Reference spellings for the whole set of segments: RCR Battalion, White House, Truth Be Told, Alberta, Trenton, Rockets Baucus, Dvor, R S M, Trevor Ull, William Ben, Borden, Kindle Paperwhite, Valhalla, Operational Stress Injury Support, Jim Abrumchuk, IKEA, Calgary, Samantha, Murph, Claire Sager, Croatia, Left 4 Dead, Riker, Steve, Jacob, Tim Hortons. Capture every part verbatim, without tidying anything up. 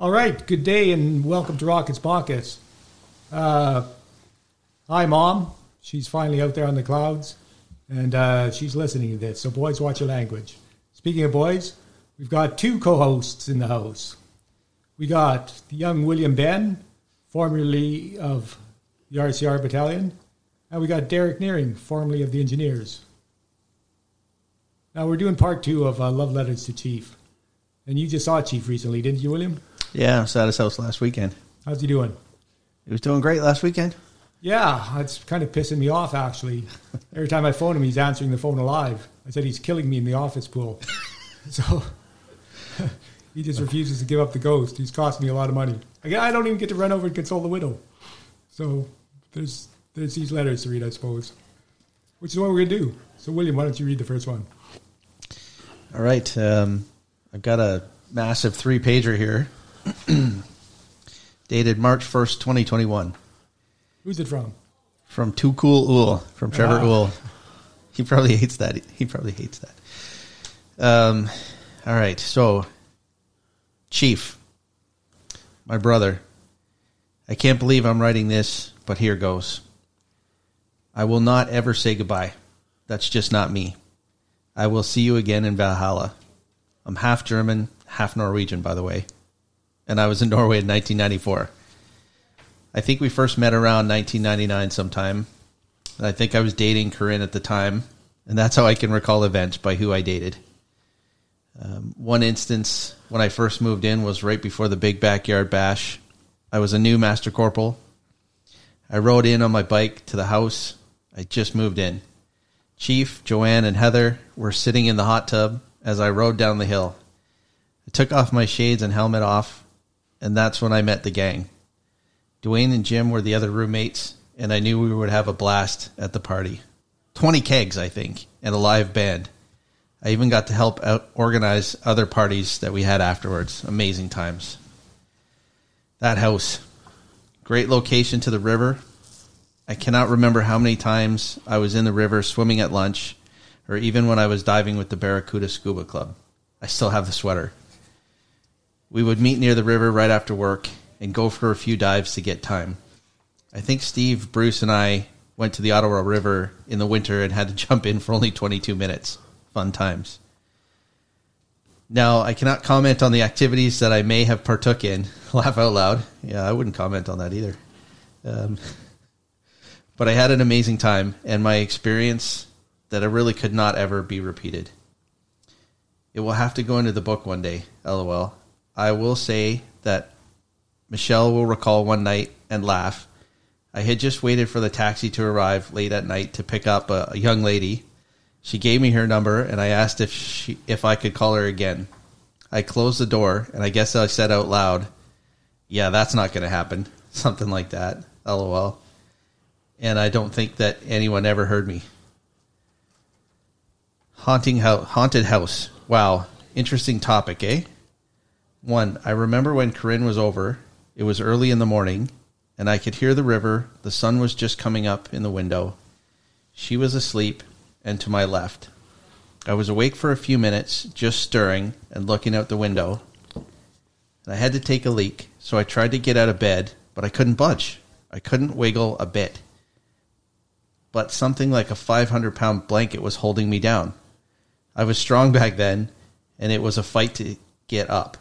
All right, good day and welcome to Rockets Baucus. Uh, hi, Mom. She's finally out there on the clouds, and uh, she's listening to this. So, boys, watch your language. Speaking of boys, we've got two co-hosts in the house. We got the young William Ben, formerly of the R C R Battalion, and we got Derek Nearing, formerly of the Engineers. Now, we're doing part two of uh, Love Letters to Chief. And you just saw Chief recently, didn't you, William? Yeah, I was at his house last weekend. How's he doing? He was doing great last weekend. Yeah, it's kind of pissing me off, actually. Every time I phone him, he's answering the phone alive. I said he's killing me in the office pool. So he just refuses to give up the ghost. He's cost me a lot of money. I don't even get to run over and console the widow. So there's, there's these letters to read, I suppose, which is what we're going to do. So, William, why don't you read the first one? All right. Um, I've got a massive three-pager here. Dated March first, twenty twenty-one. Who's it from? From Too Cool Ull, from Trevor Ull. Ah. He probably hates that. He probably hates that. Um, all right, so, Chief, my brother, I can't believe I'm writing this, but here goes. I will not ever say goodbye. That's just not me. I will see you again in Valhalla. I'm half German, half Norwegian, by the way. And I was in Norway in nineteen ninety-four. I think we first met around nineteen ninety-nine sometime. And I think I was dating Corinne at the time. And that's how I can recall events, by who I dated. Um, one instance when I first moved in was right before the big backyard bash. I was a new master corporal. I rode in on my bike to the house. I just moved in. Chief, Joanne, and Heather were sitting in the hot tub as I rode down the hill. I took off my shades and helmet off. And that's when I met the gang. Dwayne and Jim were the other roommates, and I knew we would have a blast at the party. twenty kegs, I think, and a live band. I even got to help out organize other parties that we had afterwards. Amazing times. That house. Great location to the river. I cannot remember how many times I was in the river swimming at lunch, or even when I was diving with the Barracuda Scuba Club. I still have the sweater. We would meet near the river right after work and go for a few dives to get time. I think Steve, Bruce, and I went to the Ottawa River in the winter and had to jump in for only twenty-two minutes. Fun times. Now, I cannot comment on the activities that I may have partook in. Laugh out loud. Yeah, I wouldn't comment on that either. Um, but I had an amazing time and my experience that I really could not ever be repeated. It will have to go into the book one day, LOL. I will say that Michelle will recall one night and laugh. I had just waited for the taxi to arrive late at night to pick up a, a young lady. She gave me her number, and I asked if she, if I could call her again. I closed the door, and I guess I said out loud, yeah, that's not going to happen. Something like that, LOL. And I don't think that anyone ever heard me. Haunting ho- haunted house. Wow, interesting topic, eh? One, I remember when Corinne was over, it was early in the morning, and I could hear the river. The sun was just coming up in the window. She was asleep, and to my left. I was awake for a few minutes, just stirring and looking out the window. And I had to take a leak, so I tried to get out of bed, but I couldn't budge. I couldn't wiggle a bit. But something like a five hundred pound blanket was holding me down. I was strong back then, and it was a fight to get up.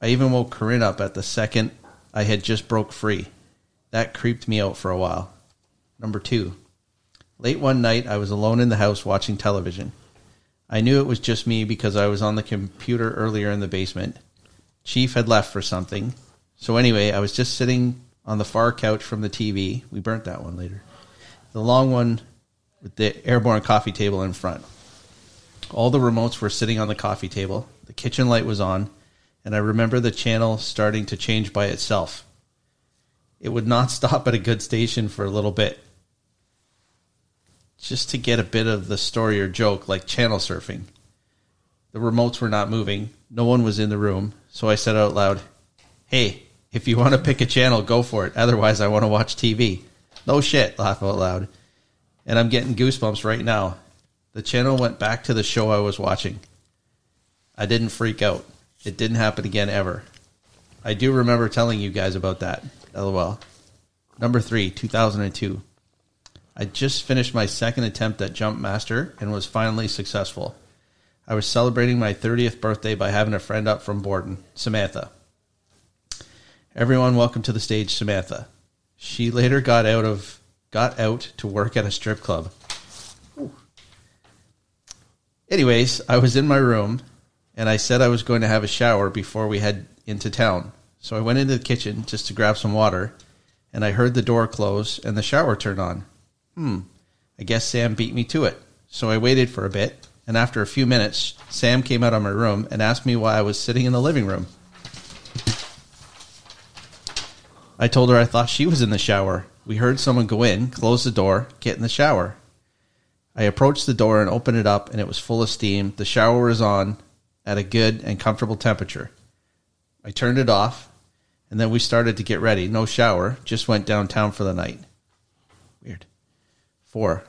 I even woke Corinne up at the second I had just broke free. That creeped me out for a while. Number two, late one night, I was alone in the house watching television. I knew it was just me because I was on the computer earlier in the basement. Chief had left for something. So anyway, I was just sitting on the far couch from the T V. We burnt that one later. The long one with the airborne coffee table in front. All the remotes were sitting on the coffee table. The kitchen light was on. And I remember the channel starting to change by itself. It would not stop at a good station for a little bit. Just to get a bit of the story or joke, like channel surfing. The remotes were not moving. No one was in the room. So I said out loud, hey, if you want to pick a channel, go for it. Otherwise, I want to watch T V. No shit, laugh out loud. And I'm getting goosebumps right now. The channel went back to the show I was watching. I didn't freak out. It didn't happen again ever. I do remember telling you guys about that. LOL. Number three, two thousand two. I just finished my second attempt at Jump Master and was finally successful. I was celebrating my thirtieth birthday by having a friend up from Borden, Samantha. Everyone, welcome to the stage, Samantha. She later got out of got out to work at a strip club. Ooh. Anyways, I was in my room, and I said I was going to have a shower before we head into town. So I went into the kitchen just to grab some water, and I heard the door close and the shower turn on. Hmm, I guess Sam beat me to it. So I waited for a bit, and after a few minutes, Sam came out of my room and asked me why I was sitting in the living room. I told her I thought she was in the shower. We heard someone go in, close the door, get in the shower. I approached the door and opened it up, and it was full of steam. The shower was on at a good and comfortable temperature. I turned it off, and then we started to get ready. No shower, just went downtown for the night. Weird. Four.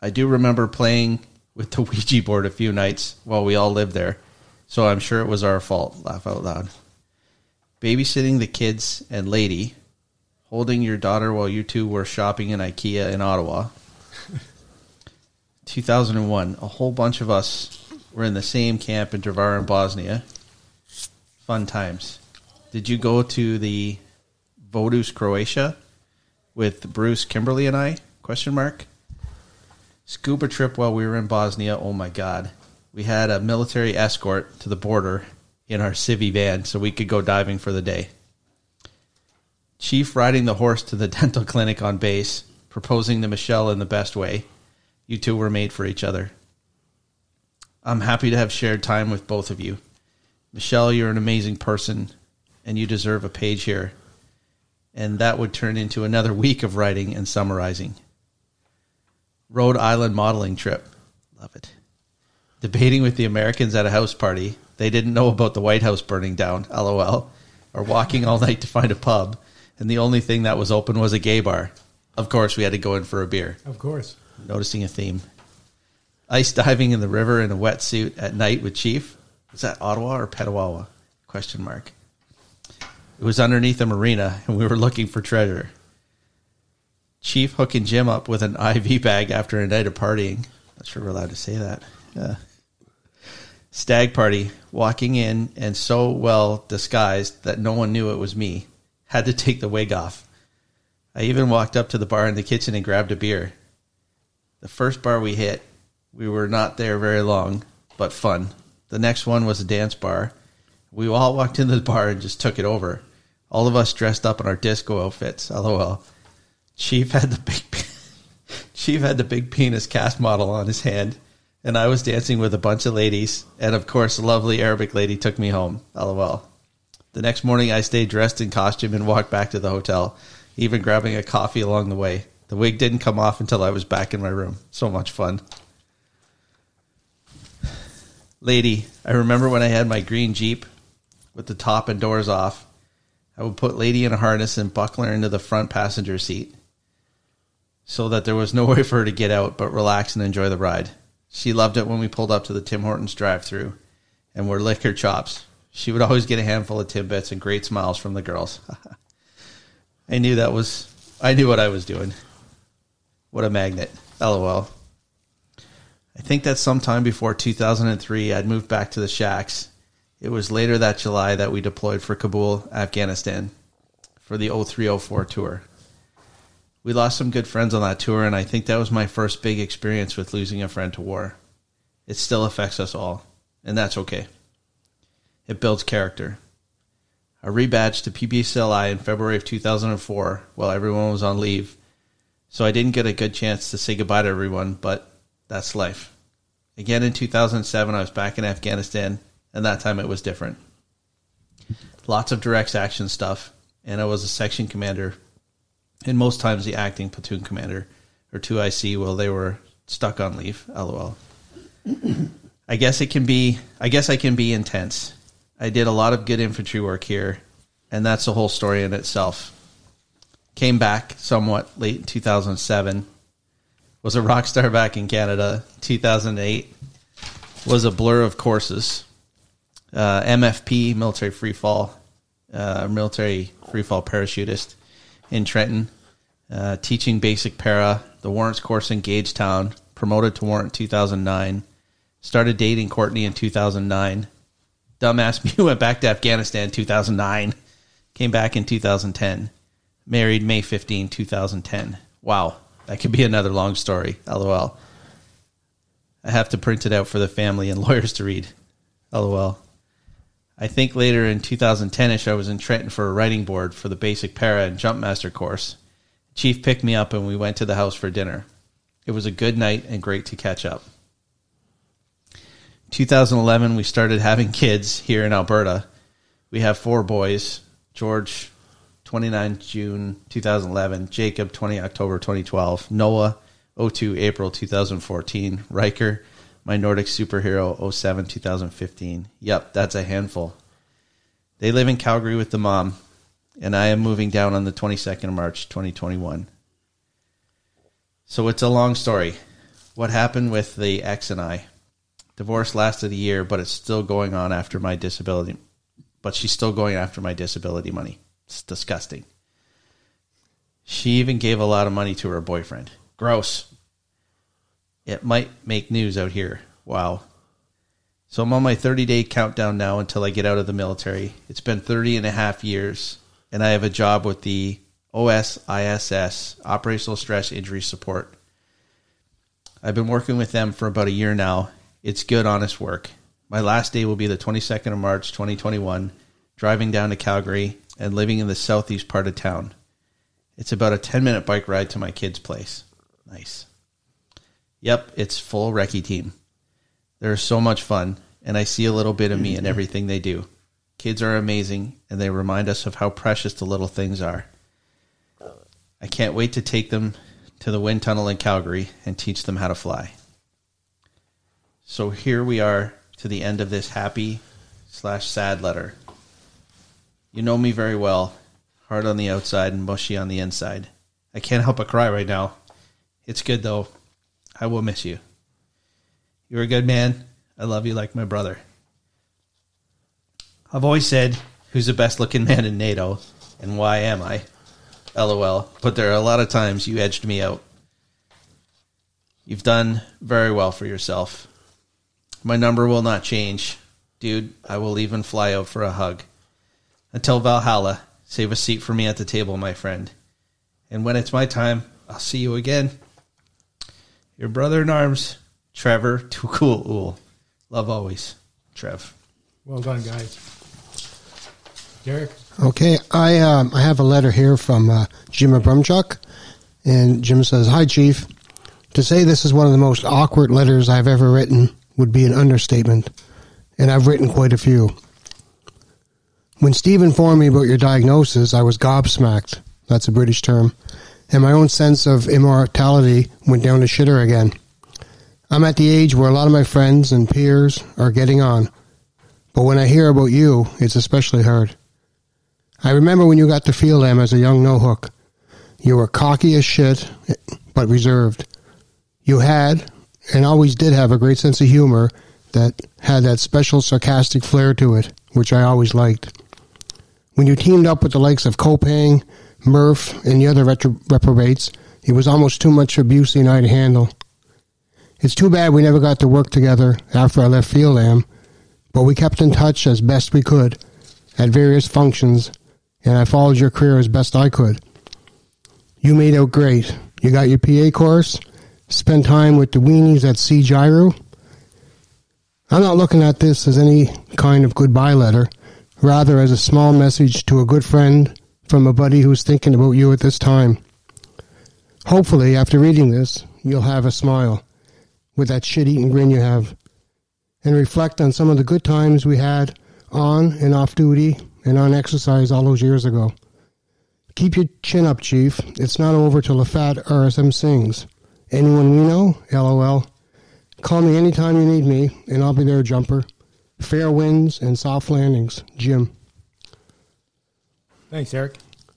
I do remember playing with the Ouija board a few nights while we all lived there, so I'm sure it was our fault. Laugh out loud. Babysitting the kids and lady, holding your daughter while you two were shopping in IKEA in Ottawa. two thousand one. A whole bunch of us were in the same camp in Dvor in Bosnia. Fun times. Did you go to the Vodus, Croatia? With Bruce, Kimberly, and I? Question mark. Scuba trip while we were in Bosnia. Oh, my God. We had a military escort to the border in our civvy van so we could go diving for the day. Chief riding the horse to the dental clinic on base, proposing to Michelle in the best way. You two were made for each other. I'm happy to have shared time with both of you. Michelle, you're an amazing person, and you deserve a page here. And that would turn into another week of writing and summarizing. Rhode Island modeling trip. Love it. Debating with the Americans at a house party. They didn't know about the White House burning down, LOL. Or walking all night to find a pub. And the only thing that was open was a gay bar. Of course, we had to go in for a beer. Of course. Noticing a theme. Ice diving in the river in a wetsuit at night with Chief. Was that Ottawa or Petawawa? Question mark. It was underneath a marina, and we were looking for treasure. Chief hooking Jim up with an I V bag after a night of partying. Not sure we're allowed to say that. Yeah. Stag party, walking in and so well disguised that no one knew it was me. Had to take the wig off. I even walked up to the bar in the kitchen and grabbed a beer. The first bar we hit, we were not there very long, but fun. The next one was a dance bar. We all walked into the bar and just took it over. All of us dressed up in our disco outfits, LOL. Chief had the big Chief had the big penis cast model on his hand, and I was dancing with a bunch of ladies, and of course, a lovely Arabic lady took me home, LOL. The next morning, I stayed dressed in costume and walked back to the hotel, even grabbing a coffee along the way. The wig didn't come off until I was back in my room. So much fun. Lady, I remember when I had my green Jeep, with the top and doors off, I would put Lady in a harness and buckle her into the front passenger seat so that there was no way for her to get out but relax and enjoy the ride. She loved it when we pulled up to the Tim Hortons drive-thru and were lick her chops. She would always get a handful of tidbits and great smiles from the girls. I knew that was, I knew what I was doing. What a magnet. LOL. I think that sometime before two thousand three, I'd moved back to the shacks. It was later that July that we deployed for Kabul, Afghanistan, for the oh three oh four tour. We lost some good friends on that tour, and I think that was my first big experience with losing a friend to war. It still affects us all, and that's okay. It builds character. I rebadged to P B C L I in February of two thousand four while everyone was on leave, so I didn't get a good chance to say goodbye to everyone, but that's life. Again, in two thousand seven, I was back in Afghanistan, and that time it was different. Lots of direct action stuff, and I was a section commander, and most times the acting platoon commander, or two I C, while they were stuck on leave, LOL. I guess it can be, I guess I can be intense. I did a lot of good infantry work here, and that's a whole story in itself. Came back somewhat late in two thousand seven, was a rock star back in Canada, two thousand eight, was a blur of courses. uh, M F P, military free fall, uh, military free fall parachutist in Trenton, uh, teaching basic para, the warrants course in Gagetown, promoted to warrant in two thousand nine, started dating Courtney in two thousand nine. Dumbass me went back to Afghanistan in two thousand nine, came back in two thousand ten, married May fifteenth, twenty ten. Wow, that could be another long story, LOL. I have to print it out for the family and lawyers to read, LOL. I think later in two thousand ten-ish, I was in Trenton for a writing board for the basic para and jumpmaster course. Chief picked me up and we went to the house for dinner. It was a good night and great to catch up. two thousand eleven, we started having kids here in Alberta. We have four boys, George, the twenty-ninth of June, twenty eleven, Jacob, the twentieth of October, twenty twelve, Noah, the second of April, twenty fourteen, Riker, my Nordic superhero, the seventh of July, twenty fifteen. Yep, that's a handful. They live in Calgary with the mom, and I am moving down on the twenty-second of March, twenty twenty-one. So it's a long story. What happened with the ex and I? Divorce lasted a year, but it's still going on after my disability. But she's still going after my disability money. It's disgusting. She even gave a lot of money to her boyfriend. Gross. It might make news out here. Wow. So I'm on my thirty-day countdown now until I get out of the military. It's been thirty and a half years, and I have a job with the O S I S S, Operational Stress Injury Support. I've been working with them for about a year now. It's good, honest work. My last day will be the twenty-second of March, twenty twenty-one, driving down to Calgary and living in the southeast part of town. It's about a ten-minute bike ride to my kid's place. Nice. Yep, it's full recce team. They're so much fun, and I see a little bit of me in everything they do. Kids are amazing, and they remind us of how precious the little things are. I can't wait to take them to the wind tunnel in Calgary and teach them how to fly. So here we are to the end of this happy slash sad letter. You know me very well, hard on the outside and mushy on the inside. I can't help but cry right now. It's good, though. I will miss you. You're a good man. I love you like my brother. I've always said, who's the best-looking man in NATO, and why am I? LOL. But there are a lot of times you edged me out. You've done very well for yourself. My number will not change. Dude, I will even fly out for a hug. Until Valhalla, save a seat for me at the table, my friend. And when it's my time, I'll see you again. Your brother-in-arms, Trevor Ull. Love always, Trev. Well done, guys. Derek? Okay, I um, I have a letter here from uh, Jim Abrumchuk. And Jim says, "Hi, Chief. To say this is one of the most awkward letters I've ever written would be an understatement, and I've written quite a few. When Steve informed me about your diagnosis, I was gobsmacked. That's a British term. And my own sense of immortality went down to shitter again. I'm at the age where a lot of my friends and peers are getting on, but when I hear about you, it's especially hard. I remember when you got to field M as a young no-hook. You were cocky as shit, but reserved. You had... and always did have a great sense of humor that had that special sarcastic flair to it, which I always liked. When you teamed up with the likes of Copang, Murph, and the other retro- reprobates, it was almost too much abuse and I to handle. It's too bad we never got to work together after I left Field Am, but we kept in touch as best we could at various functions, and I followed your career as best I could. You made out great. You got your P A course, spend time with the weenies at Sea Gyro. I'm not looking at this as any kind of goodbye letter, rather as a small message to a good friend from a buddy who's thinking about you at this time. Hopefully, after reading this, you'll have a smile with that shit-eating grin you have, and reflect on some of the good times we had on and off duty and on exercise all those years ago. Keep your chin up, Chief. It's not over till the fat R S M sings. Anyone we know? LOL. Call me anytime you need me, and I'll be there, Jumper. Fair winds and soft landings. Jim." Thanks, Eric.